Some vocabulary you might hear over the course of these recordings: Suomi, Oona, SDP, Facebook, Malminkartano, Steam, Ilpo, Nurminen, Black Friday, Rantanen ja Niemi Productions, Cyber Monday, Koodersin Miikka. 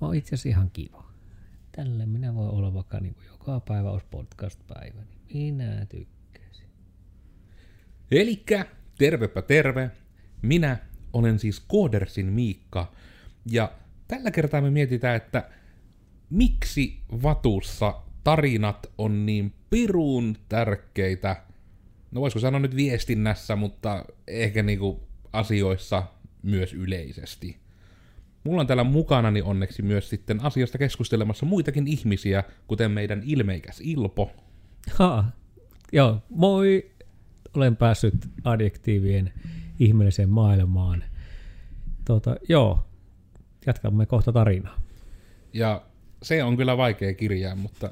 mä oon itse asiassa ihan kiva. Tällä minä voi olla vaikka niin kuin joka päivä olisi podcast-päivä, niin minä tykkäsin. Elikkä tervepä terve. Minä olen siis Koodersin Miikka ja tällä kertaa me mietitään, että miksi vatussa tarinat on niin pirun tärkeitä. No voisiko sanoa nyt viestinnässä, mutta ehkä niinku asioissa myös yleisesti. Mulla on täällä mukanani onneksi myös sitten asiasta keskustelemassa muitakin ihmisiä, kuten meidän ilmeikäs Ilpo. Joo, moi! Olen päässyt adjektiivien ihmeelliseen maailmaan. Joo, jatkamme kohta tarinaa. Ja se on kyllä vaikea kirjaa, mutta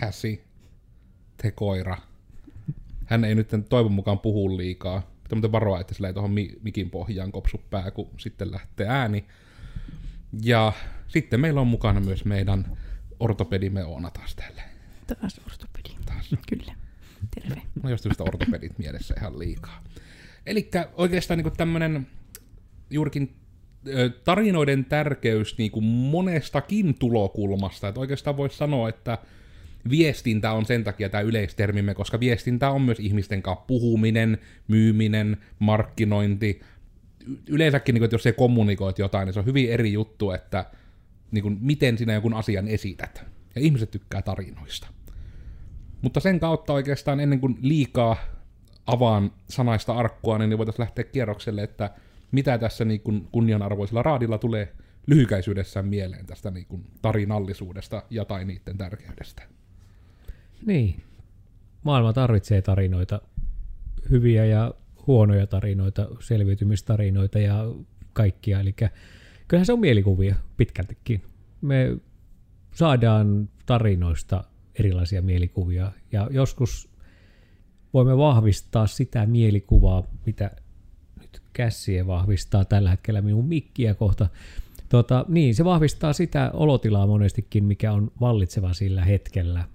käsi, te koira. Hän ei nyt toivon mukaan puhu liikaa. Pitää muuten varoa, että sillä ei tuohon mikin pohjaan kopsu pää, kun sitten lähtee ääni. Ja sitten meillä on mukana myös meidän ortopedimme Oona taas täällä. Taas ortopedi. Taas. Kyllä. Terve. No jostain sitä ortopedit mielessä ihan liikaa. Elikkä oikeastaan niin tämmönen juurikin tarinoiden tärkeys niin kuin monestakin tulokulmasta. Että oikeastaan voisi sanoa, että viestintä on sen takia tämä yleistermimme, koska viestintä on myös ihmisten kanssa puhuminen, myyminen, markkinointi. Yleensäkin, niin kuin, että jos sä kommunikoit jotain, niin se on hyvin eri juttu, että niin kuin, miten sinä jonkun asian esität. Ja ihmiset tykkää tarinoista. Mutta sen kautta oikeastaan ennen kuin liikaa avaan sanaista arkkua, niin voitaisiin lähteä kierrokselle, että mitä tässä niin kuin kunnianarvoisella raadilla tulee lyhykäisyydessään mieleen tästä niin kuin tarinallisuudesta ja tai niiden tärkeydestä? Niin. Maailma tarvitsee tarinoita, hyviä ja huonoja tarinoita, selviytymistarinoita ja kaikkia. Eli kyllähän se on mielikuvia pitkältikin. Me saadaan tarinoista erilaisia mielikuvia ja joskus voimme vahvistaa sitä mielikuvaa, mitä käsiä vahvistaa tällä hetkellä minun mikkiä kohta. Niin, se vahvistaa sitä olotilaa monestikin, mikä on vallitseva sillä hetkellä.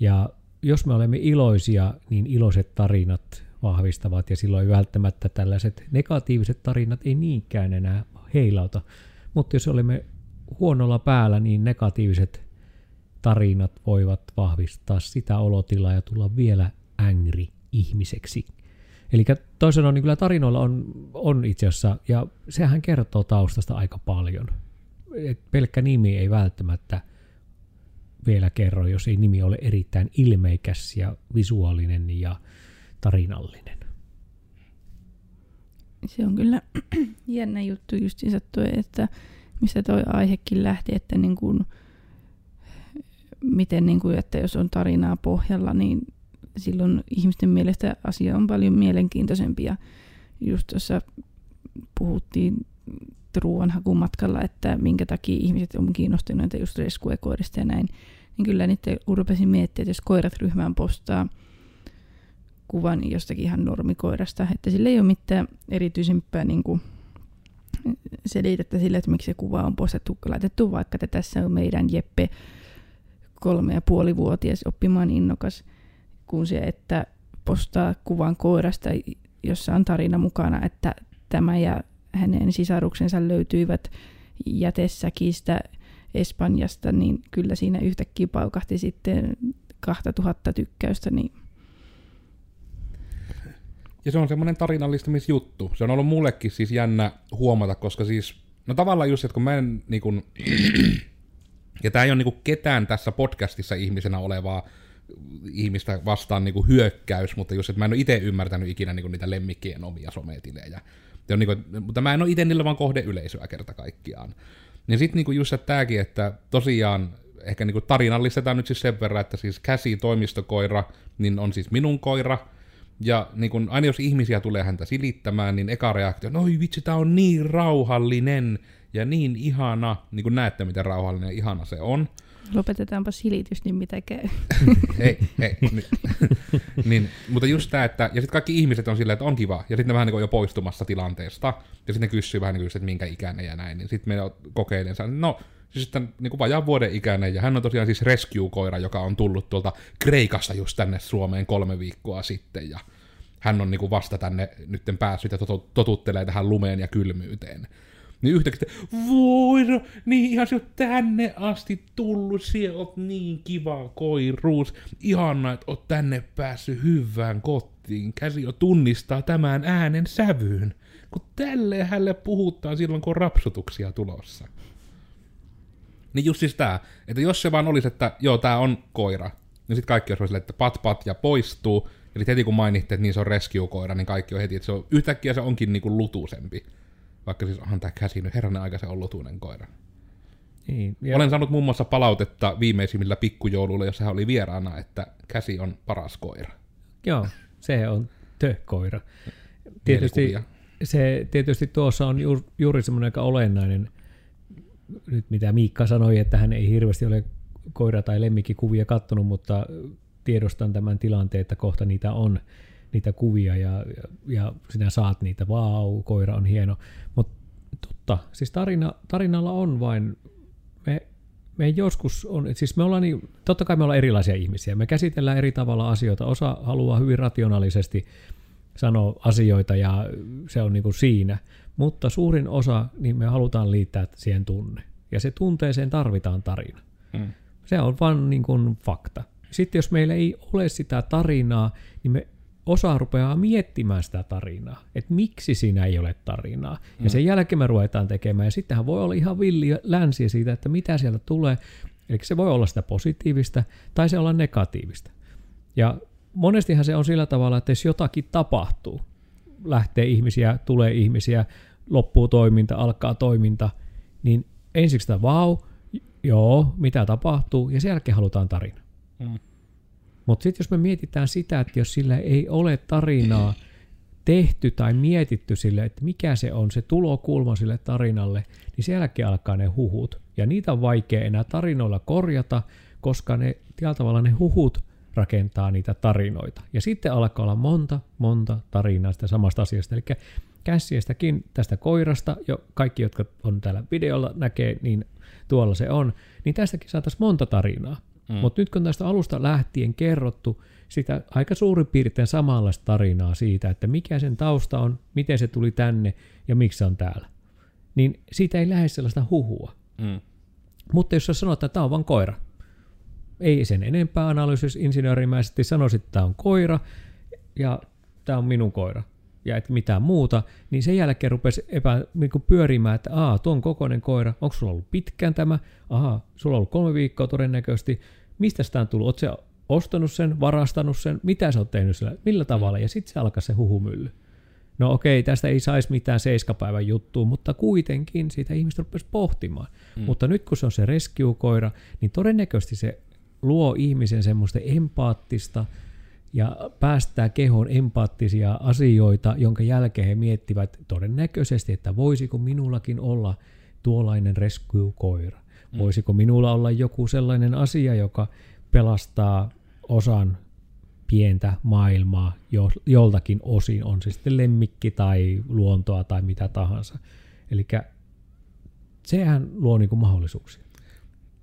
Ja jos me olemme iloisia, niin iloiset tarinat vahvistavat ja silloin välttämättä tällaiset negatiiviset tarinat ei niinkään enää heilauta. Mutta jos olemme huonolla päällä, niin negatiiviset tarinat voivat vahvistaa sitä olotilaa ja tulla vielä angry ihmiseksi. Eli toisin sanoen niin kyllä tarinoilla on itse asiassa, ja sehän kertoo taustasta aika paljon. Et pelkkä nimi ei välttämättä vielä kerro, jos ei nimi ole erittäin ilmeikäs ja visuaalinen ja tarinallinen. Se on kyllä jännä juttu justiinsa tuo, että mistä tuo aihekin lähti, että niin kun, miten niin kun, että jos on tarinaa pohjalla, niin silloin ihmisten mielestä asia on paljon mielenkiintoisempi ja just tuossa puhuttiin ruoanhakumatkalla, että minkä takia ihmiset on kiinnostuneita just rescuekoirista ja näin, niin kyllä niitä rupesin miettimään, että jos koirat ryhmään postaa kuvan jostakin ihan normikoirasta, että sillä ei ole mitään erityisempää niin kuin selitettä sillä, että miksi se kuva on postattu, laitettu vaikka, että tässä on meidän Jeppe 3,5-vuotias oppimaan innokas, kun se, että postaa kuvan koirasta, jossa on tarina mukana, että tämä ja hänen sisaruksensa löytyivät jätesäkistä Espanjasta, niin kyllä siinä yhtäkkiä paukahti sitten 2000 tykkäystä. Niin. Ja se on semmoinen tarinallistamisjuttu. Se on ollut mullekin siis jännä huomata, koska siis, no tavallaan just, että kun mä en niin kun, ja tää ei ole niin ketään tässä podcastissa ihmisenä olevaa, ihmistä vastaan niin kuin hyökkäys, mutta just, että mä en ole itse ymmärtänyt ikinä niin kuin niitä lemmikkien omia sometilejä. Niin kuin, mutta mä en ole itse niillä vaan kohdeyleisöä kerta kaikkiaan. Niin sitten niin kuin just tämäkin, että tosiaan ehkä niin kuin tarinallistetaan nyt siis sen verran, että siis käsitoimistokoira niin on siis minun koira, ja niin kuin, aina jos ihmisiä tulee häntä silittämään, niin eka reaktio on, oi vitsi, tää on niin rauhallinen ja niin ihana, niin kuin näette, miten rauhallinen ja ihana se on. Lopetetaanpa silitys, niin mitä käy. Hei. Niin, mutta just tää, että ja sitten kaikki ihmiset on silleen, että on kiva, ja sitten ne vähän niin kuin jo poistumassa tilanteesta, ja sitten ne kysyy vähän niin kuin, että minkä ikäinen ja näin, niin sitten me kokeilensa, no, siis sitten niin kuin vajaan vuoden ikäinen, ja hän on tosiaan siis rescue-koira, joka on tullut tuolta Kreikasta just tänne Suomeen 3 viikkoa sitten, ja hän on niin kuin vasta tänne nytten päässyt ja totuttelee tähän lumeen ja kylmyyteen. Niin yhtäkkiä, voira, niin ihan se on tänne asti tullut, siellä oot niin kiva koiruus, ihana, että oot tänne päässyt hyvään kotiin, käsi jo tunnistaa tämän äänen sävyyn, kun tälleen hälle puhutaan silloin, kun on rapsutuksia tulossa. Niin just siis tää, että jos se vaan olisi, että joo, tää on koira, niin sit kaikki olisi silleen, että pat pat ja poistuu, eli heti kun mainitte, että niin se on rescue-koira, niin kaikki on heti, että se on, yhtäkkiä se onkin niinku lutusempi. Vaikka siis onhan tää käsi nyt herranen aika, se on lutuinen koira. Niin, ja... Olen saanut muun muassa palautetta viimeisimmillä pikkujouluilla, jossa hän oli vieraana, että käsi on paras koira. Joo, se on tökoira. Tietysti tuossa on juuri semmoinen aika olennainen, nyt mitä Miikka sanoi, että hän ei hirveästi ole koira- tai lemmikkikuvia kattonut, mutta tiedostan tämän tilanteen, että kohta niitä on, niitä kuvia, ja sinä saat niitä, vau, koira on hieno. Mutta totta, siis tarinalla on vain, me joskus on, siis me ollaan niin, totta kai me ollaan erilaisia ihmisiä, me käsitellään eri tavalla asioita, osa haluaa hyvin rationaalisesti sanoa asioita ja se on niin kuin siinä, mutta suurin osa, niin me halutaan liittää siihen tunne, ja se tunteeseen tarvitaan tarina. Mm. Se on vaan niin kuin fakta. Sitten jos meillä ei ole sitä tarinaa, niin me osa rupeaa miettimään sitä tarinaa, että miksi siinä ei ole tarinaa. Ja sen jälkeen me ruvetaan tekemään, ja sittenhän voi olla ihan villi länsi siitä, että mitä siellä tulee. Eli se voi olla sitä positiivista, tai se olla negatiivista. Ja monestihan se on sillä tavalla, että jos jotakin tapahtuu, lähtee ihmisiä, tulee ihmisiä, loppuu toiminta, alkaa toiminta, niin ensiksi sitä vau, joo, mitä tapahtuu, ja sen jälkeen halutaan tarina. Mm. Mutta sitten jos me mietitään sitä, että jos sillä ei ole tarinaa tehty tai mietitty sille, että mikä se on se tulokulma sille tarinalle, niin sen jälkeen alkaa ne huhut. Ja niitä on vaikea enää tarinoilla korjata, koska ne, tällä tavalla ne huhut rakentaa niitä tarinoita. Ja sitten alkaa olla monta tarinaa sitä samasta asiasta. Eli kässiestäkin tästä koirasta, jo kaikki, jotka on täällä videolla näkee, niin tuolla se on, niin tästäkin saataisiin monta tarinaa. Mm. Mutta nyt kun tästä alusta lähtien kerrottu sitä aika suurin piirtein samanlaista tarinaa siitä, että mikä sen tausta on, miten se tuli tänne ja miksi se on täällä, niin siitä ei lähde sellaista huhua. Mm. Mutta jos sä sanot, että tämä on vain koira, ei sen enempää analyysisinsinöörimäisesti sanoisit, että tämä on koira ja tämä on minun koira ja et mitään muuta, niin sen jälkeen rupesi niinku pyörimään, että tuon kokoinen koira, onko sulla ollut pitkään tämä, sulla on ollut 3 viikkoa todennäköisesti, mistä sitä on tullut, ootko sä ostanut sen, varastanut sen, mitä sä oot tehnyt sillä, millä tavalla, ja sitten se alkaa se huhumylly. No okei, tästä ei saisi mitään 7 päivän juttua, mutta kuitenkin siitä ihmiset rupesi pohtimaan. Mm. Mutta nyt kun se on se rescue-koira, niin todennäköisesti se luo ihmisen semmoista empaattista, ja päästää kehoon empaattisia asioita, jonka jälkeen he miettivät todennäköisesti, että voisiko minullakin olla tuollainen rescue-koira. Voisiko minulla olla joku sellainen asia, joka pelastaa osan pientä maailmaa joltakin osin, on se sitten lemmikki tai luontoa tai mitä tahansa. Eli sehän luo niinku mahdollisuuksia.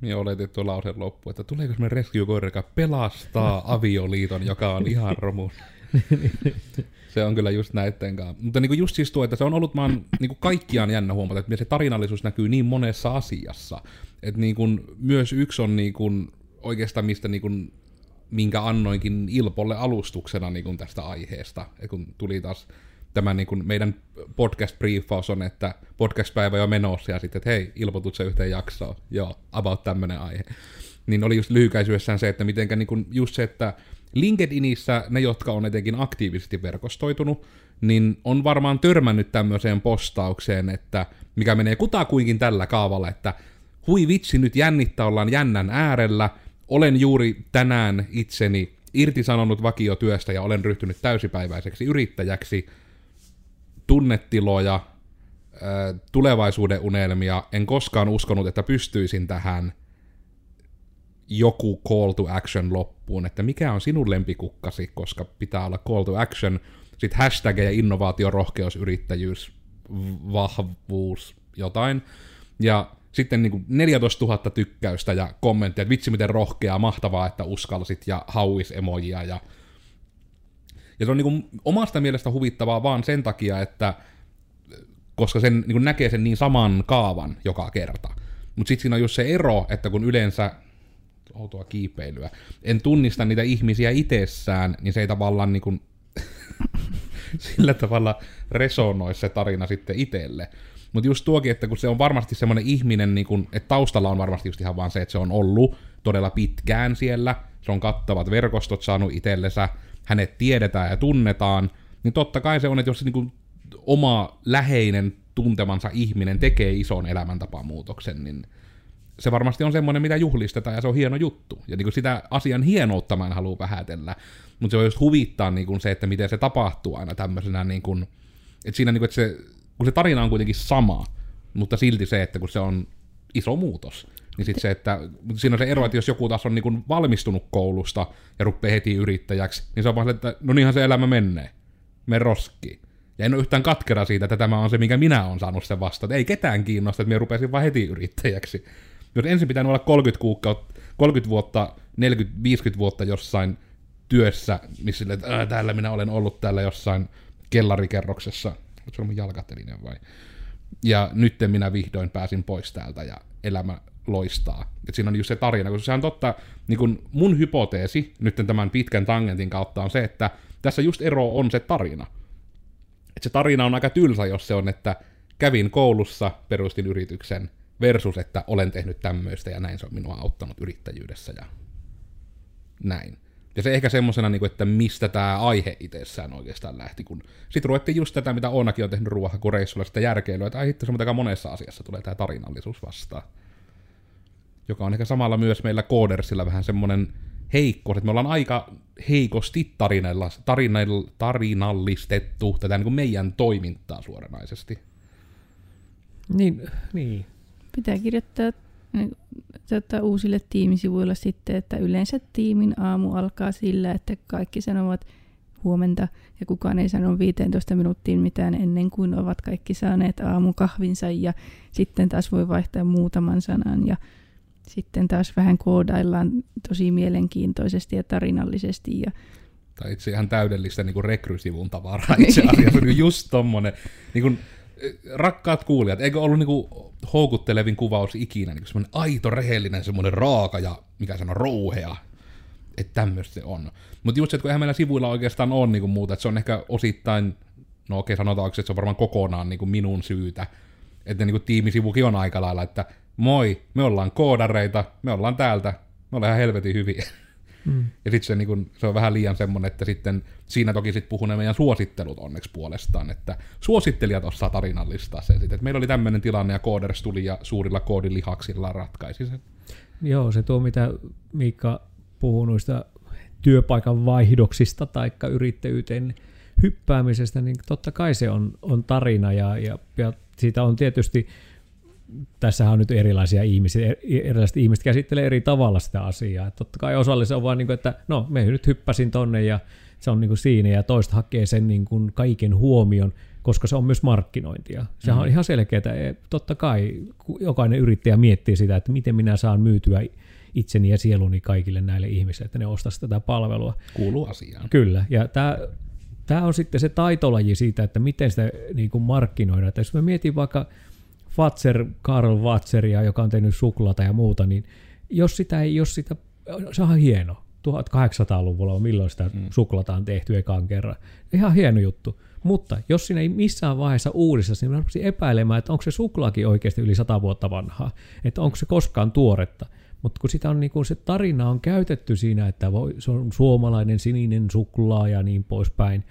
Minä oletin tuo lause loppu, että tuleeko semmoinen rescue-koira, joka pelastaa avioliiton, joka on ihan romu. Se on kyllä just näittenkaan. Mutta niinku just siis tuo, että se on ollut vaan niinku kaikkiaan jännä huomata, että se tarinallisuus näkyy niin monessa asiassa. Että niinku myös yksi on niinku oikeastaan mistä niinku, minkä annoinkin Ilpolle alustuksena niinku tästä aiheesta. Et kun tuli taas tämä niinku meidän podcast-briefaus on, että podcast-päivä jo menossa ja sitten, että hei, Ilpo, se yhteen jaksoon. Joo, about tämmönen aihe. Niin oli just lyhykäisyydessään se, että mitenkä niinku just se, että LinkedInissä ne, jotka on etenkin aktiivisesti verkostoitunut, niin on varmaan törmännyt tämmöiseen postaukseen, että mikä menee kutakuinkin tällä kaavalla, että hui vitsi, nyt jännittää, ollaan jännän äärellä, olen juuri tänään itseni irtisanonut vakiotyöstä ja olen ryhtynyt täysipäiväiseksi yrittäjäksi, tunnetiloja, tulevaisuuden unelmia, en koskaan uskonut, että pystyisin tähän, joku call to action loppuun, että mikä on sinun lempikukkasi, koska pitää olla call to action, sitten hashtageja, innovaatio, rohkeus, yrittäjyys, vahvuus, jotain, ja sitten niin kuin 14 000 tykkäystä ja kommentteja, että vitsi miten rohkeaa, mahtavaa, että uskalsit, ja hauis-emojia, ja se on niin kuin omasta mielestä huvittavaa vaan sen takia, että koska sen niin näkee sen niin saman kaavan joka kerta. Mutta sitten siinä on just se ero, että kun yleensä outoa kiipeilyä, en tunnista niitä ihmisiä itsessään, niin se ei tavallaan niin kuin, sillä tavalla resonoi se tarina sitten itselle. Mutta just tuokin, että kun se on varmasti semmoinen ihminen, niin kun, että taustalla on varmasti just ihan vaan se, että se on ollut todella pitkään siellä, se on kattavat verkostot saanut itsellensä, hänet tiedetään ja tunnetaan, niin totta kai se on, että jos se niin kun oma läheinen tuntemansa ihminen tekee ison elämäntapamuutoksen, niin se varmasti on semmoinen, mitä juhlistetaan, ja se on hieno juttu. Ja niin kun sitä asian hienoutta mä en halua vähätellä, mutta se voi just huvittaa niin kun se, että miten se tapahtuu aina tämmöisenä, niin kun, että siinä niin kun, että se kun se tarina on kuitenkin sama, mutta silti se, että kun se on iso muutos, niin sitten se, että siinä on se ero, että jos joku taas on niin kuin valmistunut koulusta ja rupeaa heti yrittäjäksi, niin se on vaan se, että no niinhan se elämä menee, mene roskiin. Ja en ole yhtään katkera siitä, että tämä on se, minkä minä olen saanut sen vastaan. Ei ketään kiinnosta, että minä rupesin vaan heti yrittäjäksi. Jos ensin pitää olla 30 vuotta, 40-50 vuotta jossain työssä, missä sille, että täällä minä olen ollut täällä jossain kellarikerroksessa. Oletko se ollut mun jalkatelinen vai? Ja nyt minä vihdoin pääsin pois täältä ja elämä loistaa. Et siinä on just se tarina, koska se on totta, niin kun mun hypoteesi nyt tämän pitkän tangentin kautta on se, että tässä just ero on se tarina. Et se tarina on aika tylsä, jos se on, että kävin koulussa, perustin yrityksen versus, että olen tehnyt tämmöistä ja näin se on minua auttanut yrittäjyydessä ja näin. Ja se ehkä semmosena, että mistä tämä aihe itsessään oikeastaan lähti, kun sit ruvettiin just tätä, mitä Oonakin on tehnyt ruohakoreissulla, sitä järkeilyä, että hitto, se on monessa asiassa tulee tämä tarinallisuus vastaan. Joka on ehkä samalla myös meillä Koodersilla vähän semmoinen heikkous, että me ollaan aika heikosti tarinallistettu tätä niin kuin meidän toimintaa suoranaisesti. Niin. Pitää kirjoittaa uusille tiimisivuilla sitten, että yleensä tiimin aamu alkaa sillä, että kaikki sanovat huomenta ja kukaan ei sano 15 minuuttiin mitään ennen kuin ovat kaikki saaneet aamukahvinsa ja sitten taas voi vaihtaa muutaman sanan ja sitten taas vähän koodaillaan tosi mielenkiintoisesti ja tarinallisesti. Ja tai itse ihan täydellistä niin kuin rekrysivun tavaraa itse asiassa, just tommonen. Niin kuin, rakkaat kuulijat, eikö ollut niinku houkuttelevin kuvaus ikinä, niinku semmoinen aito, rehellinen, semmoinen raaka ja mikä sanoo, rouhea, että tämmöistä se on. Mutta just se, että kun eihän meillä sivuilla oikeastaan on niinku muuta, että se on ehkä osittain, no okei sanotaanko, että se on varmaan kokonaan niinku minun syytä, että niinku tiimisivukin on aika lailla, että moi, me ollaan koodareita, me ollaan täältä, me ollaan ihan helvetin hyviä. Mm. Ja sitten se, niinku, se on vähän liian semmoinen, että sitten siinä toki sit puhuu ne meidän suosittelut onneksi puolestaan, että suosittelijat osaa tarinallistaa sen sitten, että meillä oli tämmöinen tilanne ja Kooders tuli ja suurilla koodilihaksilla ratkaisi sen. Joo, se tuo mitä Miikka puhuu noista työpaikan vaihdoksista tai yrittäjyyteen hyppäämisestä, niin totta kai se on tarina ja siitä on tietysti. Tässähän on nyt erilaisia ihmisiä, erilaiset ihmiset käsittelee eri tavalla sitä asiaa. Totta kai osallisena on vaan, niin kuin, että no, me nyt hyppäsin tonne ja se on niin kuin siinä ja toista hakee sen niin kuin kaiken huomion, koska se on myös markkinointia. Sehän on ihan selkeää. Totta kai jokainen yrittäjä miettii sitä, että miten minä saan myytyä itseni ja sieluni kaikille näille ihmisille, että ne ostaisi tätä palvelua. Kuuluu asiaan. Kyllä, ja tämä on sitten se taitolaji siitä, että miten sitä niin kuin markkinoidaan. Että jos mä mietin vaikka Karl Watzeria, joka on tehnyt suklaata ja muuta, niin jos sitä, se on hieno. 1800-luvulla milloin sitä suklaata on tehty ekaan kerran. Ihan hieno juttu. Mutta jos siinä ei missään vaiheessa uudistasi, niin mä rupesin epäilemään, että onko se suklaakin oikeasti yli 100 vuotta vanhaa, että onko se koskaan tuoretta. Mutta kun sitä on niin kun se tarina on käytetty siinä, että se on suomalainen sininen suklaa ja niin poispäin.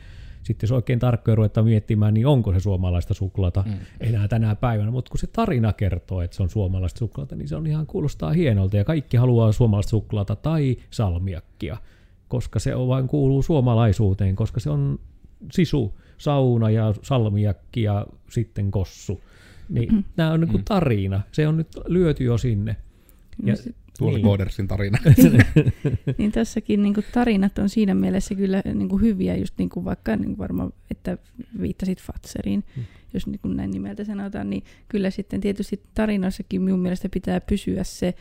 Sitten jos oikein tarkkaan ruvetaan miettimään, niin onko se suomalaista suklaata enää tänä päivänä, mutta kun se tarina kertoo, että se on suomalaista suklaata, niin se on ihan kuulostaa hienolta ja kaikki haluaa suomalaista suklaata tai salmiakkia, koska se on vain kuuluu suomalaisuuteen, koska se on sisu, sauna ja salmiakki ja sitten kossu. Niin nämä on niin kuin tarina, se on nyt lyöty jo sinne. Ja tuo oli Koodersin tarina. Niin tässäkin niin kuin tarinat on siinä mielessä kyllä niin kuin hyviä, just niin kuin vaikka niin varmaan, että viittasit Fatseriin, jos niin kuin näin nimeltä sanotaan, niin kyllä sitten tietysti tarinoissakin minun mielestä pitää pysyä se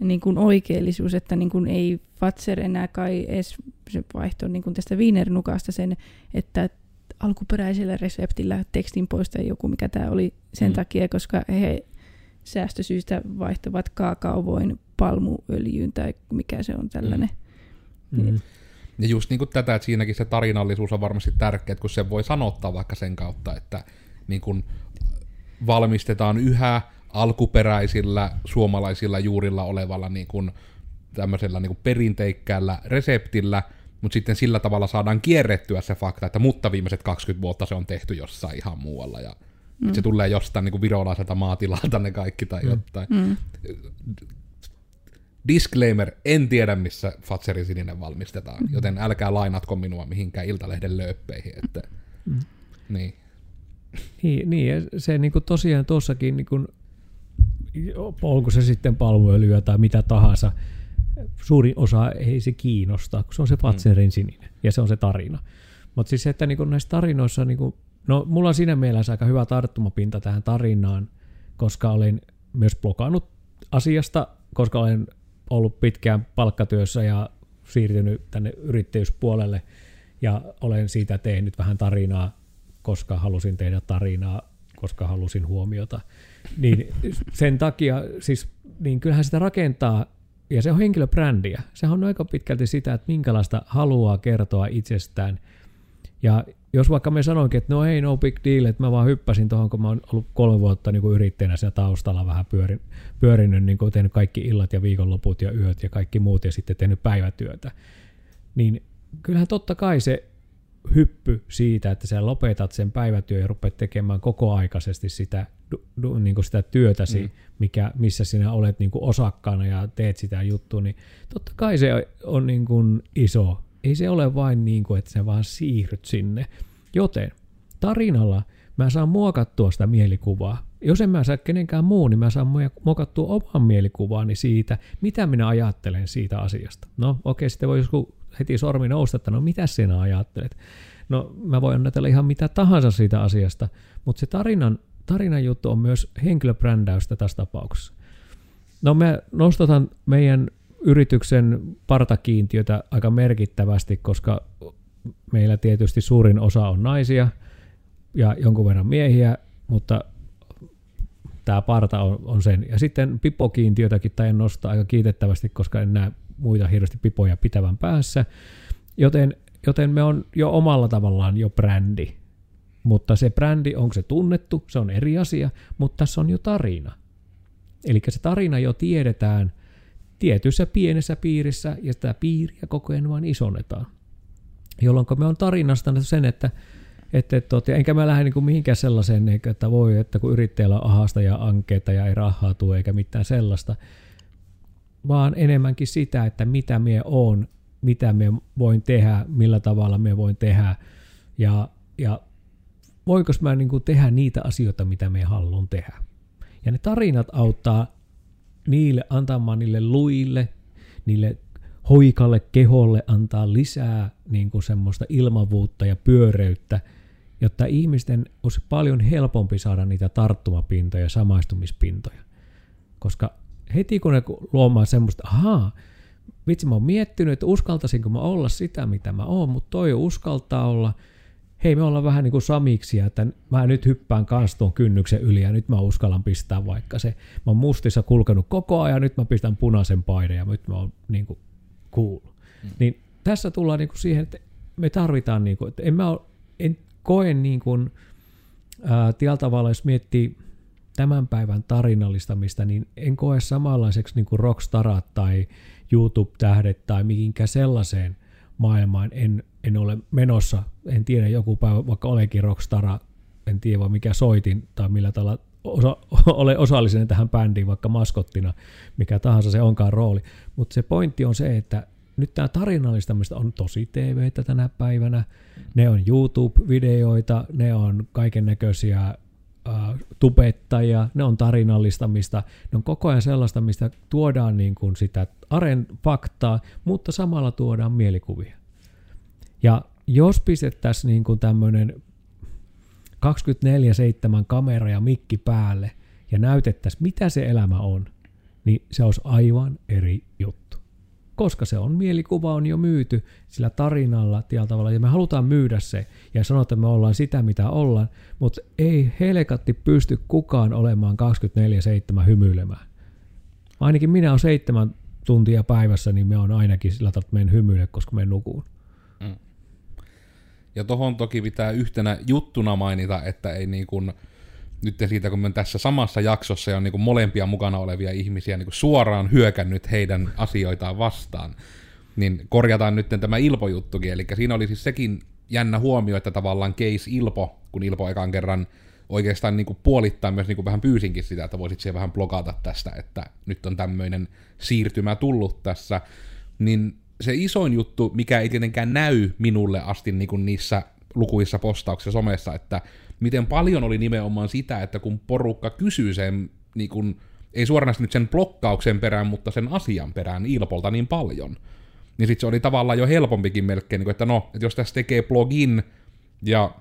niin kuin oikeellisuus, että niin kuin ei Fatser enää kai edes vaihto niin kuin tästä Wiener-nukasta sen, että alkuperäisellä reseptillä tekstin poistaa joku, mikä tämä oli sen takia, koska he säästösyistä vaihtavat kaakaovoin palmuöljyyn tai mikä se on tällainen. Mm. Ja just niin kuin tätä, että siinäkin se tarinallisuus on varmasti tärkeä, että kun sen voi sanottaa vaikka sen kautta, että niin kuin valmistetaan yhä alkuperäisillä suomalaisilla juurilla olevalla niin kuin tämmöisellä niin kuin perinteikkäällä reseptillä, mutta sitten sillä tavalla saadaan kierrettyä se fakta, että mutta viimeiset 20 vuotta se on tehty jossain ihan muualla ja se tulee jostain niin kuin virolaiselta maatilalta ne kaikki tai jotain. Disclaimer, en tiedä missä Fatserin sininen valmistetaan, joten älkää lainatko minua mihinkään Iltalehden lööppeihin. Että, niin, ja se niin kuin tosiaan tuossakin, niin kuin, onko se sitten palmuöljyä tai mitä tahansa, suurin osa ei se kiinnostaa, kun se on se Fatserin sininen ja se on se tarina. Mutta siis se, että niin kuin näissä tarinoissa, niin kuin, no mulla on siinä mielessä aika hyvä tarttumapinta tähän tarinaan, koska olen myös blokannut asiasta, koska olen ollut pitkään palkkatyössä ja siirtynyt tänne yrittäjyyspuolelle ja olen siitä tehnyt vähän tarinaa, koska halusin tehdä tarinaa, koska halusin huomiota. Niin sen takia siis, niin kyllähän sitä rakentaa ja se on henkilöbrändiä. Sehän on aika pitkälti sitä, että minkälaista haluaa kertoa itsestään. Ja jos vaikka me sanoinkin, että no ei, no big deal, että mä vaan hyppäsin tuohon, kun mä oon ollut 3 vuotta niin kuin yrittäjänä siinä taustalla vähän pyörinyt, niin kuin tehnyt kaikki illat ja viikonloput ja yöt ja kaikki muut ja sitten tehnyt päivätyötä, niin kyllähän totta kai se hyppy siitä, että sä lopetat sen päivätyön ja rupeat tekemään kokoaikaisesti sitä, niin kuin sitä työtäsi, missä sinä olet niin kuin osakkaana ja teet sitä juttua, niin totta kai se on niin kuin iso. Ei se ole vain niin kuin, että sä vaan siirryt sinne. Joten tarinalla mä saan muokattua sitä mielikuvaa. Jos en mä saa kenenkään muu, niin mä saan muokattua oman mielikuvaani siitä, mitä minä ajattelen siitä asiasta. No okei, sitten voi joskus heti sormi nousta, että no mitä sinä ajattelet? No mä voin annatella ihan mitä tahansa siitä asiasta, mutta se tarinan juttu on myös henkilöbrändäystä tässä tapauksessa. No me nostetaan meidän yrityksen partakiintiötä aika merkittävästi, koska meillä tietysti suurin osa on naisia ja jonkun verran miehiä, mutta tämä parta on sen. Ja sitten pipokiintiötäkin tajan nostaa aika kiitettävästi, koska en näe muita hirveästi pipoja pitävän päässä, joten me on jo omalla tavallaan jo brändi. Mutta se brändi, onko se tunnettu, se on eri asia, mutta tässä on jo tarina. Eli se tarina jo tiedetään tietyissä pienessä piirissä, ja sitä piiriä koko ajan vaan isonnetaan. Jolloin me on tarinastanut sen, että enkä mä lähde niin mihinkään sellaiseen, että voi, että kun yrittäjällä on ahasta ja ankeita ja ei rahaa tule eikä mitään sellaista, vaan enemmänkin sitä, että mitä mie oon, mitä mie voin tehdä, millä tavalla mie voin tehdä, ja voinko mä niin kuin tehdä niitä asioita, mitä mie haluan tehdä. Ja ne tarinat auttaa niille antamaan niille luille, niille hoikalle keholle antaa lisää niin kuin semmoista ilmavuutta ja pyöreyttä, jotta ihmisten olisi paljon helpompi saada niitä tarttumapintoja ja samaistumispintoja. Koska heti kun ne luomaan semmoista, vitsi mä oon miettinyt, että uskaltaisinko mä olla sitä, mitä mä oon, mutta toi uskaltaa olla, hei me ollaan vähän niin kuin samiksia, että mä nyt hyppään kans tuon kynnyksen yli ja nyt mä uskallan pistää vaikka se. Mä oon mustissa kulkenut koko ajan, nyt mä pistän punaisen paidan ja nyt mä oon niin kuin cool. Niin tässä tullaan niin kuin siihen, että me tarvitaan, niin kuin, että en koe niin kuin tällä tavalla, jos miettii tämän päivän tarinallistamista, niin en koe samanlaiseksi niin kuin rockstarat tai YouTube-tähdet tai mihinkään sellaiseen maailmaan en ole menossa, en tiedä joku päivä, vaikka olenkin rockstara, en tiedä vaan mikä soitin tai millä tavalla olen osallisena tähän bändiin, vaikka maskottina, mikä tahansa se onkaan rooli. Mutta se pointti on se, että nyt tämä tarinallistamista on tosi TVtä tänä päivänä, ne on YouTube-videoita, ne on kaiken näköisiä tubettajia, ne on tarinallistamista, ne on koko ajan sellaista, mistä tuodaan niin kuin sitä faktaa, mutta samalla tuodaan mielikuvia. Ja jos pistettäisiin niin kuin tämmöinen 24/7 kamera ja mikki päälle ja näytettäisiin, mitä se elämä on, niin se olisi aivan eri juttu. koska se on mielikuva on jo myyty sillä tarinalla tietyllä tavalla ja me halutaan myydä se ja sanotaan, että me ollaan sitä mitä ollaan, mutta ei helkatti pysty kukaan olemaan 24/7 hymyilemään. Ainakin minä olen 7 tuntia päivässä, niin me on ainakin sillä tavalla, että menen hymyille, koska menen nukuun. Mm. Ja tohon toki pitää yhtenä juttuna mainita, että ei niin kuin nyt siitä, kun me tässä samassa jaksossa ja on niin molempia mukana olevia ihmisiä niin suoraan hyökännyt heidän asioitaan vastaan, niin korjataan nyt tämä Ilpo-juttukin. Eli siinä oli siis sekin jännä huomio, että tavallaan case Ilpo, kun Ilpo ekan kerran oikeastaan niin puolittain myös niin vähän pyysinkin sitä, että voisit siellä vähän blogata tästä, että nyt on tämmöinen siirtymä tullut tässä, niin se isoin juttu, mikä ei tietenkään näy minulle asti niin niissä lukuissa postauksissa somessa, että miten paljon oli nimenomaan sitä, että kun porukka kysyy sen, niin kun, ei suoranaisesti nyt sen blokkauksen perään, mutta sen asian perään Ilpolta niin paljon, niin sitten se oli tavallaan jo helpompikin melkein, niin kun, että no, että jos tässä tekee blogin ja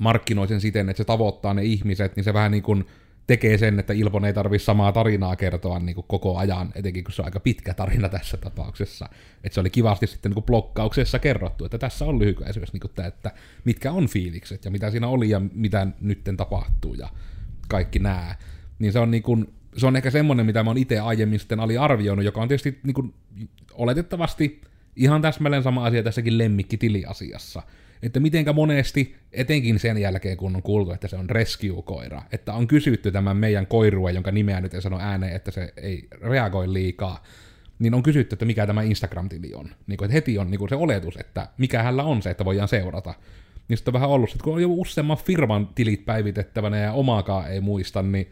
markkinoi sen siten, että se tavoittaa ne ihmiset, niin se vähän niin kuin tekee sen, että Ilpon ei tarvitse samaa tarinaa kertoa niin kuin koko ajan, etenkin kun se on aika pitkä tarina tässä tapauksessa. Että se oli kivasti sitten niin kuin blokkauksessa kerrottu, että tässä on lyhykäisyys, niin kuin tämä, että mitkä on fiilikset ja mitä siinä oli ja mitä nytten tapahtuu ja kaikki nämä. Niin se on, niin kuin, se on ehkä semmoinen, mitä mä oon itse aiemmin sitten aliarvioinut, joka on tietysti niin kuin, oletettavasti ihan täsmälleen sama asia tässäkin lemmikkitiliasiassa. Että mitenkä monesti, etenkin sen jälkeen kun on kuultu, että se on rescue-koira, että on kysytty tämän meidän koirua, jonka nimeä nyt ei sano ääneen, että se ei reagoi liikaa, niin on kysytty, että mikä tämä Instagram-tili on. Niin kuin, että heti on niin kuin se oletus, että mikä hänellä on se, että voidaan seurata. Niin sitten on vähän ollut, että kun on jo useamman firman tilit päivitettävänä ja omaakaan ei muista, niin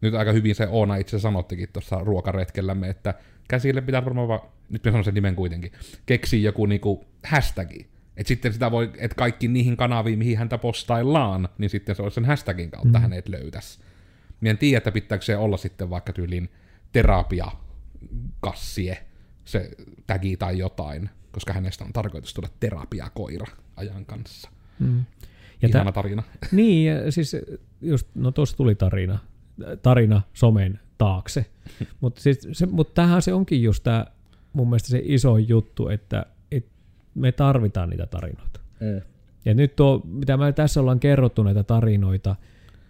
nyt aika hyvin se Oona itse sanottikin tuossa ruokaretkellämme, että käsille pitää varmaan vaan, nyt minä sanon sen nimen kuitenkin, keksii joku niinku hashtagi. Että sitten sitä voi, että kaikki niihin kanaviin, mihin häntä postaillaan, niin sitten se olisi sen hashtagin kautta hänet löytäisi. Minä en tiedä, että pitääkö se olla sitten vaikka tyylin terapiakassie, se tagi tai jotain, koska hänestä on tarkoitus tulla terapiakoira ajan kanssa. Mm. Ja ihana tarina. Niin, ja siis just, no tuossa tuli tarina somen taakse. Mutta siis, tämähän se onkin just tämä mun mielestä se iso juttu, että me tarvitaan niitä tarinoita. Ja nyt tuo, mitä me tässä ollaan kerrottu näitä tarinoita,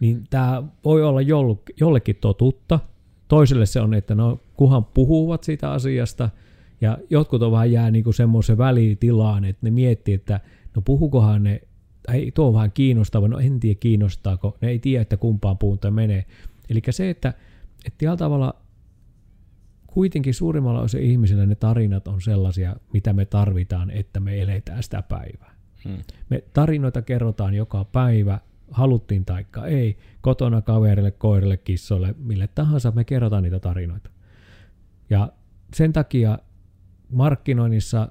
niin tämä voi olla jollekin totutta. Toiselle se on, että no kuhan puhuvat siitä asiasta, ja jotkut on vähän jää niinku semmoisen välitilaan, että ne miettii, että no puhukohan ne, ei tuo on vähän kiinnostava, no en tiedä kiinnostaako, ne ei tiedä, että kumpaan puunta menee. Eli se, että tällä tavalla kuitenkin suurimmalla osa ihmisillä ne tarinat on sellaisia, mitä me tarvitaan, että me eletään sitä päivää. Me tarinoita kerrotaan joka päivä, haluttiin taikka ei, kotona kaverille, koirille, kissoille, mille tahansa me kerrotaan niitä tarinoita. Ja sen takia markkinoinnissa,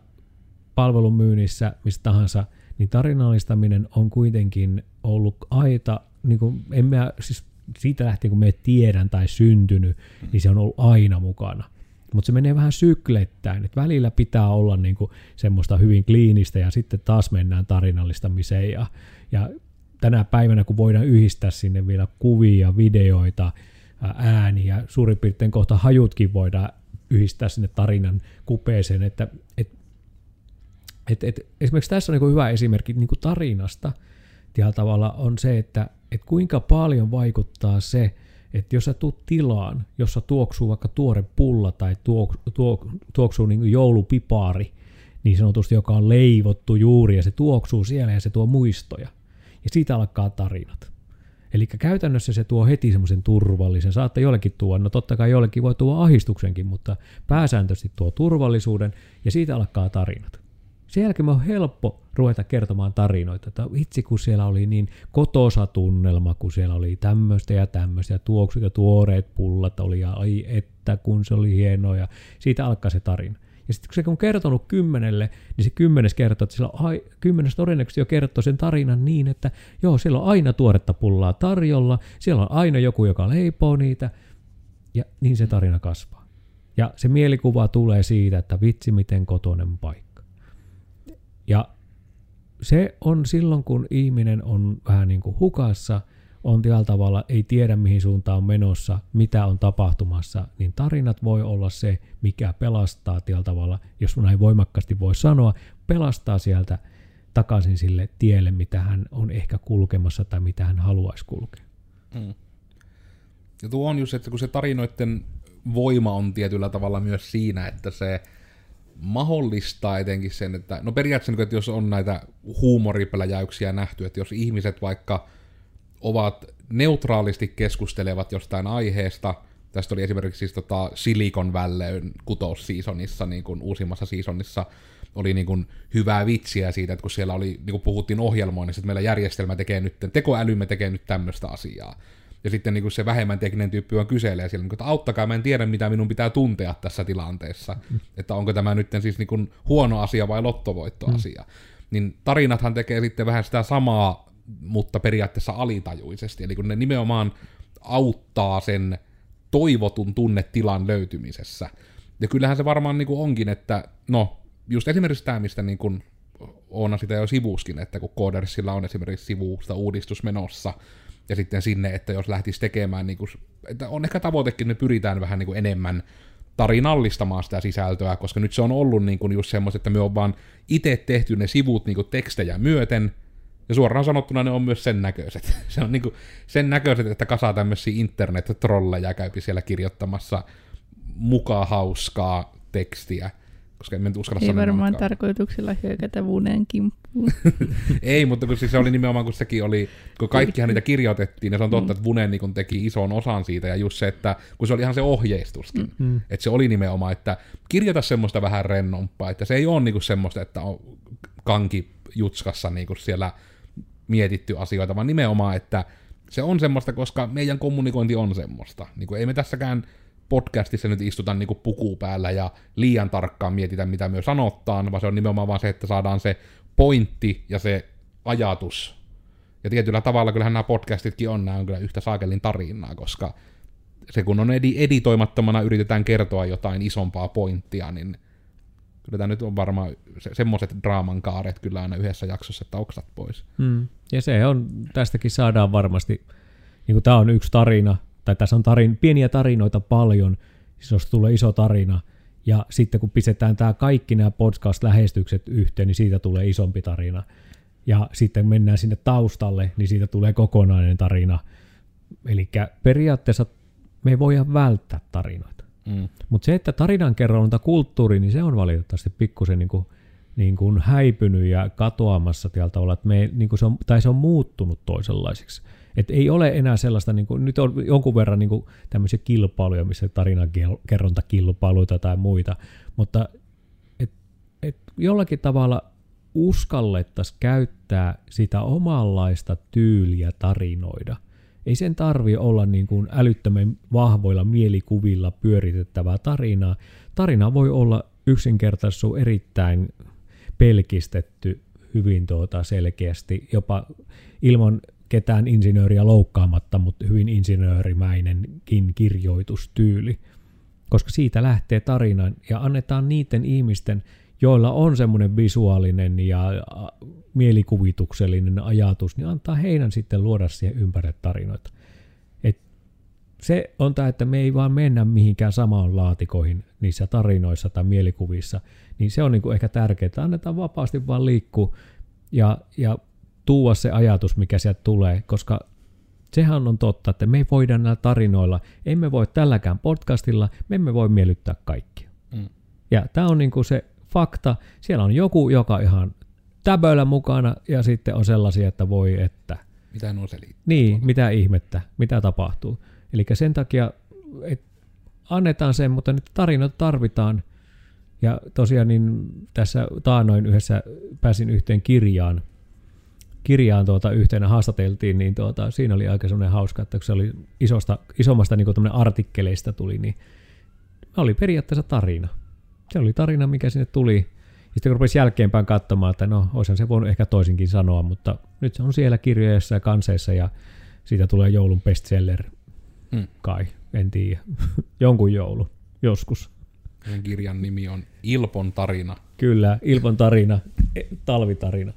palvelumyynnissä, mistä tahansa, niin tarinallistaminen on kuitenkin ollut aita, niin kuin en mä siis siitä lähtien, kun me tiedän tai syntynyt, niin se on ollut aina mukana. Mutta se menee vähän syklettäin, että välillä pitää olla niinku semmoista hyvin kliinistä ja sitten taas mennään tarinallistamiseen. Ja tänä päivänä, kun voidaan yhdistää sinne vielä kuvia, videoita, ääniä, suurin piirtein kohta hajutkin voidaan yhdistää sinne tarinan kupeeseen. Et esimerkiksi tässä on niinku hyvä esimerkki niinku tarinasta. Tällä tavalla on se, että kuinka paljon vaikuttaa se, että jos sä tuut tilaan, jossa tuoksuu vaikka tuore pulla tai tuoksuu niin kuin joulupipaari, niin sanotusti, joka on leivottu juuri, ja se tuoksuu siellä ja se tuo muistoja. Ja siitä alkaa tarinat. Eli käytännössä se tuo heti semmoisen turvallisen. Saattaa jollekin tuoda, no totta kai jollekin voi tuoda ahdistuksenkin, mutta pääsääntöisesti tuo turvallisuuden, ja siitä alkaa tarinat. Sen jälkeen on helppo ruveta kertomaan tarinoita, että vitsi kun siellä oli niin kotoisa tunnelma, kun siellä oli tämmöistä ja tuoksut ja tuoreet pullat oli ja ai että kun se oli hienoa ja siitä alkaa se tarina. Ja sitten kun se on kertonut 10, niin se 10 kertoo, että siellä on 10 todennäköisesti jo kertoo sen tarinan niin, että joo siellä on aina tuoretta pullaa tarjolla, siellä on aina joku joka leipoo niitä ja niin se tarina kasvaa. Ja se mielikuva tulee siitä, että vitsi miten kotoinen paikka. Ja se on silloin, kun ihminen on vähän niin kuin hukassa, on tällä tavalla, ei tiedä mihin suuntaan on menossa, mitä on tapahtumassa, niin tarinat voi olla se, mikä pelastaa tällä tavalla, jos näin voimakkaasti voi sanoa, pelastaa sieltä takaisin sille tielle, mitä hän on ehkä kulkemassa tai mitä hän haluaisi kulkea. Mm. Ja tuo on just, että kun se tarinoiden voima on tietyllä tavalla myös siinä, että se mahdollistaa etenkin sen, että no periaatteessa, että jos on näitä huumoripläjäyksiä nähty, että jos ihmiset vaikka ovat neutraalisti keskustelevat jostain aiheesta, tästä oli esimerkiksi siis Silicon Valleyn kutosseasonissa, niin kuin uusimmassa seasonissa, oli niin kuin hyvää vitsiä siitä, että kun siellä oli, niin kuin puhuttiin ohjelmoinnista, että meillä järjestelmä tekee nyt, tekoälymme tekee nyt tämmöistä asiaa. Ja sitten niin kuin se vähemmän tekninen tyyppi on kyselee siellä, niin kuin, että auttakaa, mä en tiedä mitä minun pitää tuntea tässä tilanteessa, että onko tämä nyt siis niin kuin huono asia vai lottovoittoasia. Niin tarinathan tekee sitten vähän sitä samaa, mutta periaatteessa alitajuisesti, eli kun ne nimenomaan auttaa sen toivotun tunnetilan löytymisessä. Ja kyllähän se varmaan niin kuin onkin, että no, just esimerkiksi tämä, mistä niin kuin Oona sitä jo sivuskin, että kun Koodersilla on esimerkiksi sivusta uudistus menossa, ja sitten sinne, että jos lähtisi tekemään, niin kuin, että on ehkä tavoitekin, me pyritään vähän niin kuin enemmän tarinallistamaan sitä sisältöä, koska nyt se on ollut niin kuin just semmoista, että me on vaan itse tehty ne sivut niin kuin tekstejä myöten, ja suoraan sanottuna ne on myös sen näköiset. Se on niin kuin sen näköiset, että kasaa tämmöisiä internet-trolleja käypi siellä kirjoittamassa mukaan hauskaa tekstiä. Koska en uskalla sanoa. Ei varmaan tarkoituksella hyökätä Vunen kimppuun. Ei, mutta kun siis se oli nimenomaan, kun sekin oli, kun kaikkihan niitä kirjoitettiin, ja se on totta, että Vunen niin teki ison osan siitä, ja just se, että kun se oli ihan se ohjeistuskin, että se oli nimenomaan, että kirjoita semmoista vähän rennompaa, että se ei ole niin semmoista, että on kanki jutskassa niin siellä mietitty asioita, vaan nimenomaan, että se on semmoista, koska meidän kommunikointi on semmoista. Niin ei me tässäkään podcastissa nyt istutaan niinku puku päällä ja liian tarkkaan mietitään, mitä me sanottaan, vaan se on nimenomaan vaan se, että saadaan se pointti ja se ajatus. Ja tietyllä tavalla kyllähän nämä podcastitkin on, nämä on kyllä yhtä saakelin tarinaa, koska se kun on editoimattomana yritetään kertoa jotain isompaa pointtia, niin kyllä tämä nyt on varmaan semmoiset draaman kaaret kyllä aina yhdessä jaksossa, että oksat pois. Ja se on, tästäkin saadaan varmasti, niin tämä on yksi tarina, tai tässä on pieniä tarinoita paljon, siis jos tulee iso tarina, ja sitten kun pistetään tämä kaikki nämä podcast-lähestykset yhteen, niin siitä tulee isompi tarina. Ja sitten mennään sinne taustalle, niin siitä tulee kokonainen tarina. Eli periaatteessa me ei voida välttää tarinoita. Mutta se, että tarinankerronta kulttuuri, niin se on valitettavasti pikkusen niin kuin häipynyt ja katoamassa tällä tavalla, että me, niin kuin se on muuttunut toisenlaiseksi. Että ei ole enää sellaista, niin kuin, nyt on jonkun verran niin kuin tämmöisiä kilpailuja, missä tarinankerrontakilpailuita tai muita, mutta et jollakin tavalla uskallettaisiin käyttää sitä omanlaista tyyliä tarinoida. Ei sen tarvitse olla niin kuin älyttömän vahvoilla mielikuvilla pyöritettävää tarinaa. Tarina voi olla yksinkertaisesti erittäin pelkistetty, hyvin selkeästi, jopa ilman ketään insinööriä loukkaamatta, mutta hyvin insinöörimäinenkin kirjoitustyyli, koska siitä lähtee tarinan ja annetaan niiden ihmisten, joilla on semmoinen visuaalinen ja mielikuvituksellinen ajatus, niin antaa heidän sitten luoda siihen ympärille tarinoita. Et se on tämä, että me ei vaan mennä mihinkään samaan laatikoihin niissä tarinoissa tai mielikuvissa, niin se on niinku ehkä tärkeää, että annetaan vapaasti vaan liikkua ja tuua se ajatus, mikä sieltä tulee, koska sehän on totta, että me voidaan näillä tarinoilla, emme voi tälläkään podcastilla, me emme voi miellyttää kaikkia. Ja tämä on niinku se fakta, siellä on joku, joka ihan täböillä mukana, ja sitten on sellaisia, että voi, että mitä nuo selittää? Niin, mitä ihmettä, mitä tapahtuu. Eli sen takia, että annetaan sen, mutta nyt tarinoita tarvitaan, ja tosiaan niin tässä taanoin yhdessä pääsin yhteen kirjaan yhteenä haastateltiin, niin siinä oli aika semmoinen hauska, että kun se oli isommasta niin kuin artikkeleista tuli, niin oli periaatteessa tarina. Se oli tarina, mikä sinne tuli. Ja sitten kun rupesi jälkeenpäin katsomaan, että no, olisihan se voinut ehkä toisinkin sanoa, mutta nyt se on siellä kirjoissa ja kanseissa, ja siitä tulee joulun bestseller kai, en tiedä. Jonkun joulu, joskus. Tämän kirjan nimi on Ilpon tarina. Kyllä, Ilpon tarina, talvitarina.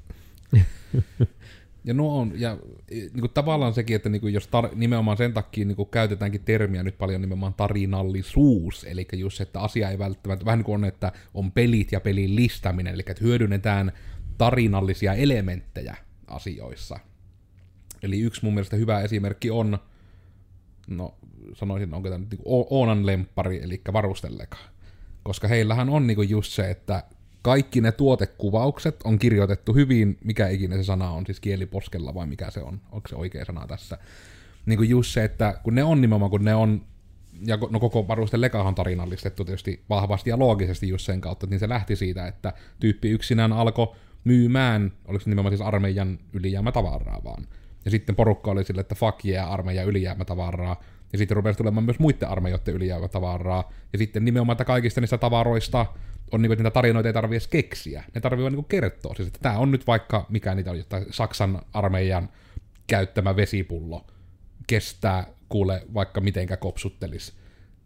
Ja no on, ja niin kuin tavallaan sekin, että niin kuin jos nimenomaan sen takia niin kuin käytetäänkin termiä nyt paljon nimenomaan tarinallisuus, eli just että asia ei välttämättä, vähän niin kuin on, että on pelit ja pelin listäminen, eli että hyödynnetään tarinallisia elementtejä asioissa. Eli yksi mun mielestä hyvä esimerkki on, no sanoisin, onko tämä nyt niin kuin Oonan lemppari, eli varustelleka. Koska heillähän on niin kuin just se, että kaikki ne tuotekuvaukset on kirjoitettu hyvin, mikä ikinä se sana on, siis kieliposkella vai mikä se on, onko se oikea sana tässä. Niin kuin just se, että kun ne on nimenomaan, kun ne on, ja no koko varustellekahan on tarinallistettu tietysti vahvasti ja loogisesti just sen kautta, niin se lähti siitä, että tyyppi yksinään alkoi myymään, oliko se nimenomaan siis armeijan ylijäämätavaraa vaan. Ja sitten porukka oli sille, että fuck yeah, armeijan ylijäämätavaraa. Ja sitten rupesi tulemaan myös muiden armeijoiden ylijäämätavaraa. Ja sitten nimenomaan, että kaikista niistä tavaroista on niin, että niitä tarinoita ei tarvitse edes keksiä. Ne tarvii vaan niin kertoa. Siis, että tämä on nyt vaikka, mikä niitä on, jotta Saksan armeijan käyttämä vesipullo kestää kuule vaikka mitenkä kopsuttelis.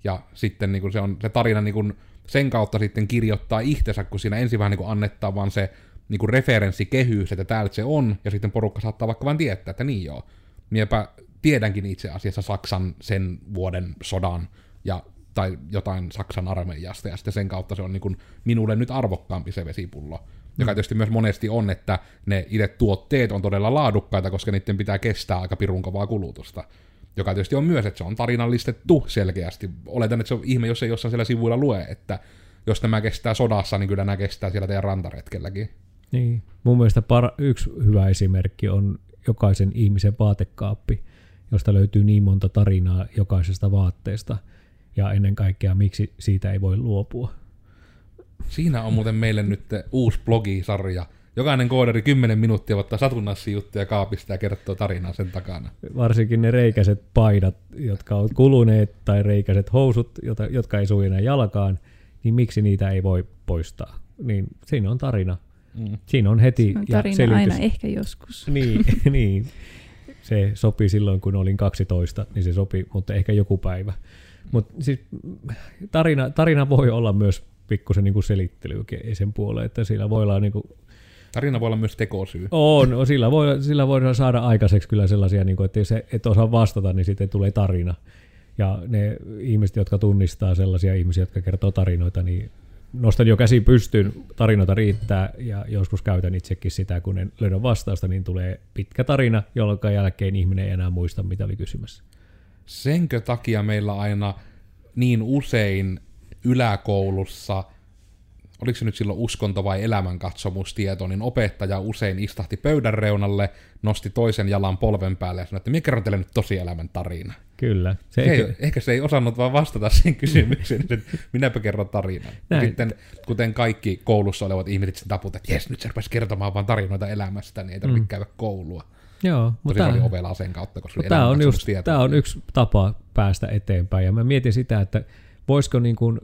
Ja sitten niin se, on, se tarina niin sen kautta sitten kirjoittaa itsensä, kun siinä ensin vähän niin annettaa vaan se niin referenssikehyys, että täältä se on, ja sitten porukka saattaa vaikka vain tietää, että niin joo. Miepä tiedänkin itse asiassa Saksan sen vuoden sodan ja tai jotain Saksan armeijasta, ja sitten sen kautta se on niin kuin minulle nyt arvokkaampi se vesipullo, joka tietysti myös monesti on, että ne itse tuotteet on todella laadukkaita, koska niiden pitää kestää aika pirun kovaa kulutusta, joka tietysti on myös, että se on tarinallistettu selkeästi. Oletan, että se on ihme, jos ei jossain siellä sivuilla lue, että jos nämä kestää sodassa, niin kyllä nämä kestää siellä teidän rantaretkelläkin. Niin. Mun mielestä yksi hyvä esimerkki on jokaisen ihmisen vaatekaappi, josta löytyy niin monta tarinaa jokaisesta vaatteesta, ja ennen kaikkea, miksi siitä ei voi luopua. Siinä on muuten meille nyt uusi blogisarja. Jokainen koodari 10 minuuttia ottaa satunnaisia juttuja kaapista ja kertoo tarinaa sen takana. Varsinkin ne reikäiset paidat, jotka on kuluneet, tai reikäiset housut, jotka ei sui enää jalkaan, niin miksi niitä ei voi poistaa? Niin siinä on tarina. Siinä on heti se on tarina ja aina, ehkä joskus. Niin, niin. Se sopi silloin, kun olin 12, niin se sopi, mutta ehkä joku päivä. Mutta siis tarina voi olla myös pikkusen niinku selittelykin sen puoleen, että sillä voi olla niinku... Tarina voi olla myös tekosyy. On, sillä voi saada aikaiseksi kyllä sellaisia, niinku, että jos et osaa vastata, niin sitten tulee tarina. Ja ne ihmiset, jotka tunnistaa sellaisia ihmisiä, jotka kertoo tarinoita, niin nostan jo käsi pystyyn, tarinoita riittää, ja joskus käytän itsekin sitä, kun en löydä vastausta, niin tulee pitkä tarina, jonka jälkeen ihminen ei enää muista, mitä oli kysymässä. Senkö takia meillä aina niin usein yläkoulussa, oliko se nyt silloin uskonto- vai elämänkatsomustieto, niin opettaja usein istahti pöydän reunalle, nosti toisen jalan polven päälle ja sanoi, että minä kerron teille nyt tosielämän tarina. Kyllä. Ehkä se ei osannut vaan vastata siihen kysymykseen, että minäpä kerron tarinan. Sitten kuten kaikki koulussa olevat ihmiset sen taput, että jes, nyt se rupesi kertomaan vaan tarinoita elämästä, niin ei tarvitse käydä koulua. Joo, mutta oli ovelaa sen kautta, koska tämä on yksi tapa päästä eteenpäin, ja mä mietin sitä, että voisiko niin kuin,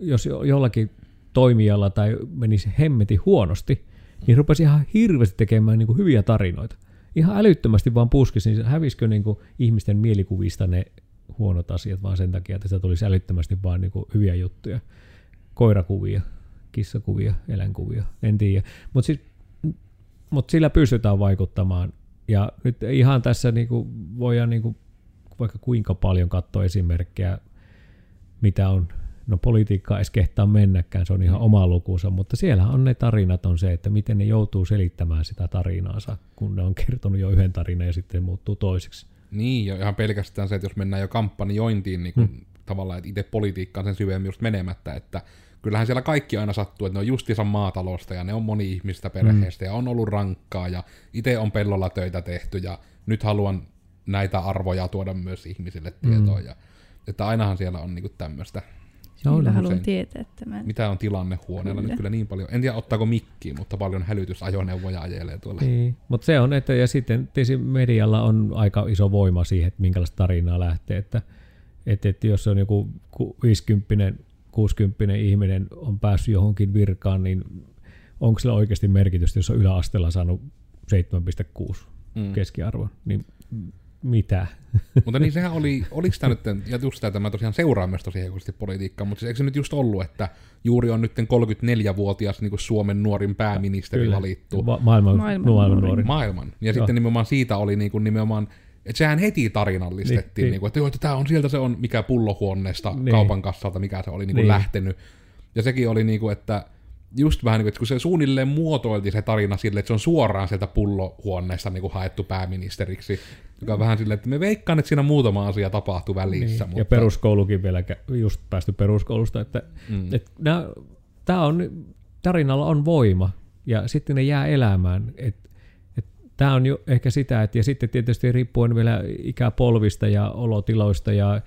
jos jollakin toimijalla tai menisi hemmetin huonosti, niin rupesi ihan hirveästi tekemään niin kuin hyviä tarinoita. Ihan älyttömästi vaan puskisi, niin hävisikö niin kuin ihmisten mielikuvista ne huonot asiat vaan sen takia, että sitä tulisi älyttömästi vaan niin kuin hyviä juttuja. Koirakuvia, kissakuvia, eläinkuvia, en tiedä. Mutta sillä pystytään vaikuttamaan. Ja nyt ihan tässä niinku voidaan niinku vaikka kuinka paljon katsoa esimerkkejä, mitä on, no politiikkaa ei kehtaa mennäkään, se on ihan oma lukunsa, mutta siellä on ne tarinat on se, että miten ne joutuu selittämään sitä tarinaansa, kun ne on kertonut jo yhden tarinan ja sitten muuttuu toiseksi. Niin, ja ihan pelkästään se, että jos mennään jo kampanjointiin, niin tavallaan, että itse politiikkaan sen syvemmin just menemättä, että kyllähän siellä kaikki aina sattuu, että ne on justiinsa maatalosta ja ne on moni ihmistä perheestä ja on ollut rankkaa ja itse on pellolla töitä tehty ja nyt haluan näitä arvoja tuoda myös ihmisille tietoon. Ja, että ainahan siellä on niinku tämmöistä. Minä haluan tietää tämän. Mitä on tilanne huoneella nyt kyllä niin paljon. En tiedä ottaako mikkiä, mutta paljon hälytysajoneuvoja ajelee tuolla. Niin, mutta se on, että ja sitten tietysti medialla on aika iso voima siihen, että minkälaista tarinaa lähtee. Että jos on joku 50-50 60-vuotias ihminen on päässyt johonkin virkaan, niin onko sillä oikeasti merkitystä, jos on yläasteella saanut 7,6 keskiarvon? Niin Mitä? Mutta niin sehän oli, oliko tämä nyt, ja just sitä, mä tosiaan seuraan myös tosi heikosti politiikkaa, mutta siis eikö se nyt just ollut, että juuri on nyt 34-vuotias niin kuin Suomen nuorin pääministeri valittu. Maailman nuorin. Maailman. Ja sitten nimenomaan siitä oli niin kuin nimenomaan, että sehän heti tarinallistettiin, niin. Niin kuin, että joo, että tämä on sieltä se on, mikä pullohuoneesta, niin. Kaupan kassalta, mikä se oli niin kuin lähtenyt. Ja sekin oli niin kuin, että just vähän niin kuin, että kun se suunnilleen muotoilti se tarina silleen, että se on suoraan sieltä pullohuoneesta niin kuin haettu pääministeriksi, joka on vähän silleen, että me veikkaan, että siinä muutama asia tapahtui välissä. Niin. Mutta... Ja peruskoulukin vielä, just päästy peruskoulusta, että, että tämä on, tarinalla on voima ja sitten ne jää elämään. Tämä on jo ehkä sitä, että ja sitten tietysti riippuen vielä ikäpolvista ja olotiloista ja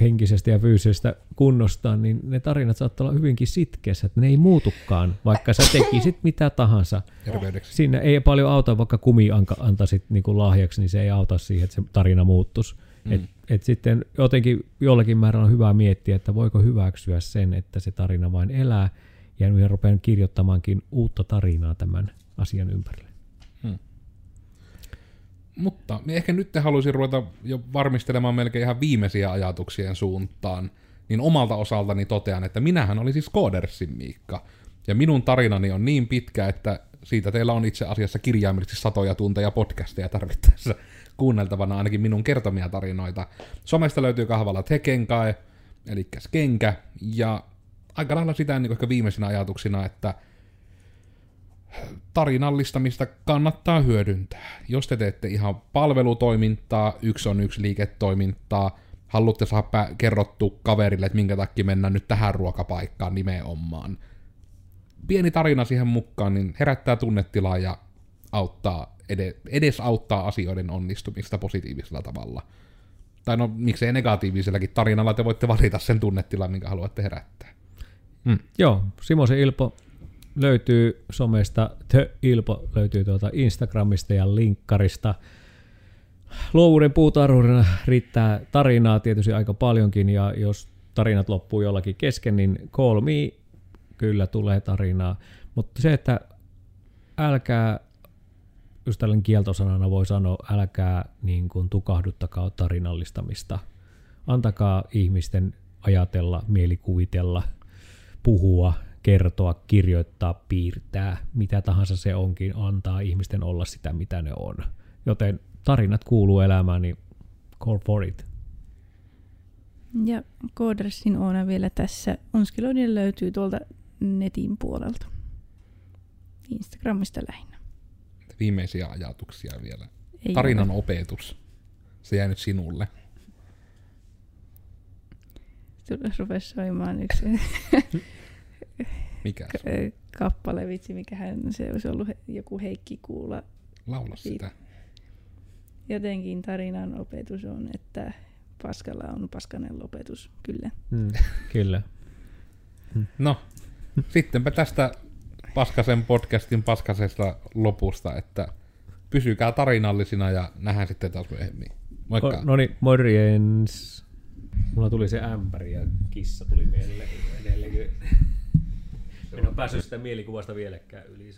henkisestä ja fyysisestä kunnostaan, niin ne tarinat saattaa olla hyvinkin sitkeässä, että ne ei muutukaan, vaikka sä tekisit mitä tahansa. Siinä ei paljon auta, vaikka kumi antaisit niinku lahjaksi, niin se ei auta siihen, että se tarina muuttuisi. Et sitten jotenkin jollakin määrällä on hyvä miettiä, että voiko hyväksyä sen, että se tarina vain elää, ja minä rupean kirjoittamaankin uutta tarinaa tämän asian ympärille. Mutta ehkä nyt haluaisin ruveta jo varmistelemaan melkein ihan viimeisiä ajatuksien suuntaan, niin omalta osaltani totean, että minähän olin siis Koodersin Miikka, ja minun tarinani on niin pitkä, että siitä teillä on itse asiassa kirjaimellisesti 100 tunteja podcasteja tarvittaessa kuunneltavana, ainakin minun kertomia tarinoita. Somesta löytyy kahvalla Tekenkae, eli Kenkä, ja aika lailla sitä niin ehkä viimeisinä ajatuksina, että tarinallistamista kannattaa hyödyntää. Jos te teette ihan palvelutoimintaa, 1 on 1 liiketoimintaa, haluatte saada kerrottu kaverille, että minkä takia mennään nyt tähän ruokapaikkaan nimenomaan. Pieni tarina siihen mukaan, niin herättää tunnetilaa ja auttaa edesauttaa asioiden onnistumista positiivisella tavalla. Tai no miksei negatiivisellakin tarinalla te voitte valita sen tunnetilan, minkä haluatte herättää. Joo, Simosen Ilpo löytyy somesta, The Ilpo löytyy tuolta Instagramista ja linkkarista. Luovuuden puutarhurina riittää tarinaa tietysti aika paljonkin, ja jos tarinat loppuu jollakin kesken, niin call me, kyllä tulee tarinaa. Mutta se, että älkää, just tällainen kieltosanana voi sanoa, älkää niin kuin tukahduttakaa tarinallistamista. Antakaa ihmisten ajatella, mielikuvitella, puhua, kertoa, kirjoittaa, piirtää, mitä tahansa se onkin, antaa ihmisten olla sitä, mitä ne on. Joten tarinat kuuluu elämään, niin call for it. Ja Koodersin Oona vielä tässä. Onskiloinen löytyy tuolta netin puolelta. Instagramista lähinnä. Viimeisiä ajatuksia vielä. Ei tarinan ole. Opetus. Se jää nyt sinulle. Rupes soimaan yksi... Mikä se? Kappale, vitsi, mikähän se olisi ollut, joku Heikki Kuula. Laula sitä. Jotenkin tarinan opetus on, että paskalla on paskanen lopetus, kyllä. Kyllä. No, sittenpä tästä Paskasen podcastin paskasesta lopusta, että pysykää tarinallisina ja nähdään sitten taas myöhemmin. Moikka. No niin, morjens. Mulla tuli se ämpäri ja kissa tuli mieleen edelleenkin. En ole päässyt sitä mielikuvasta vieläkään yli.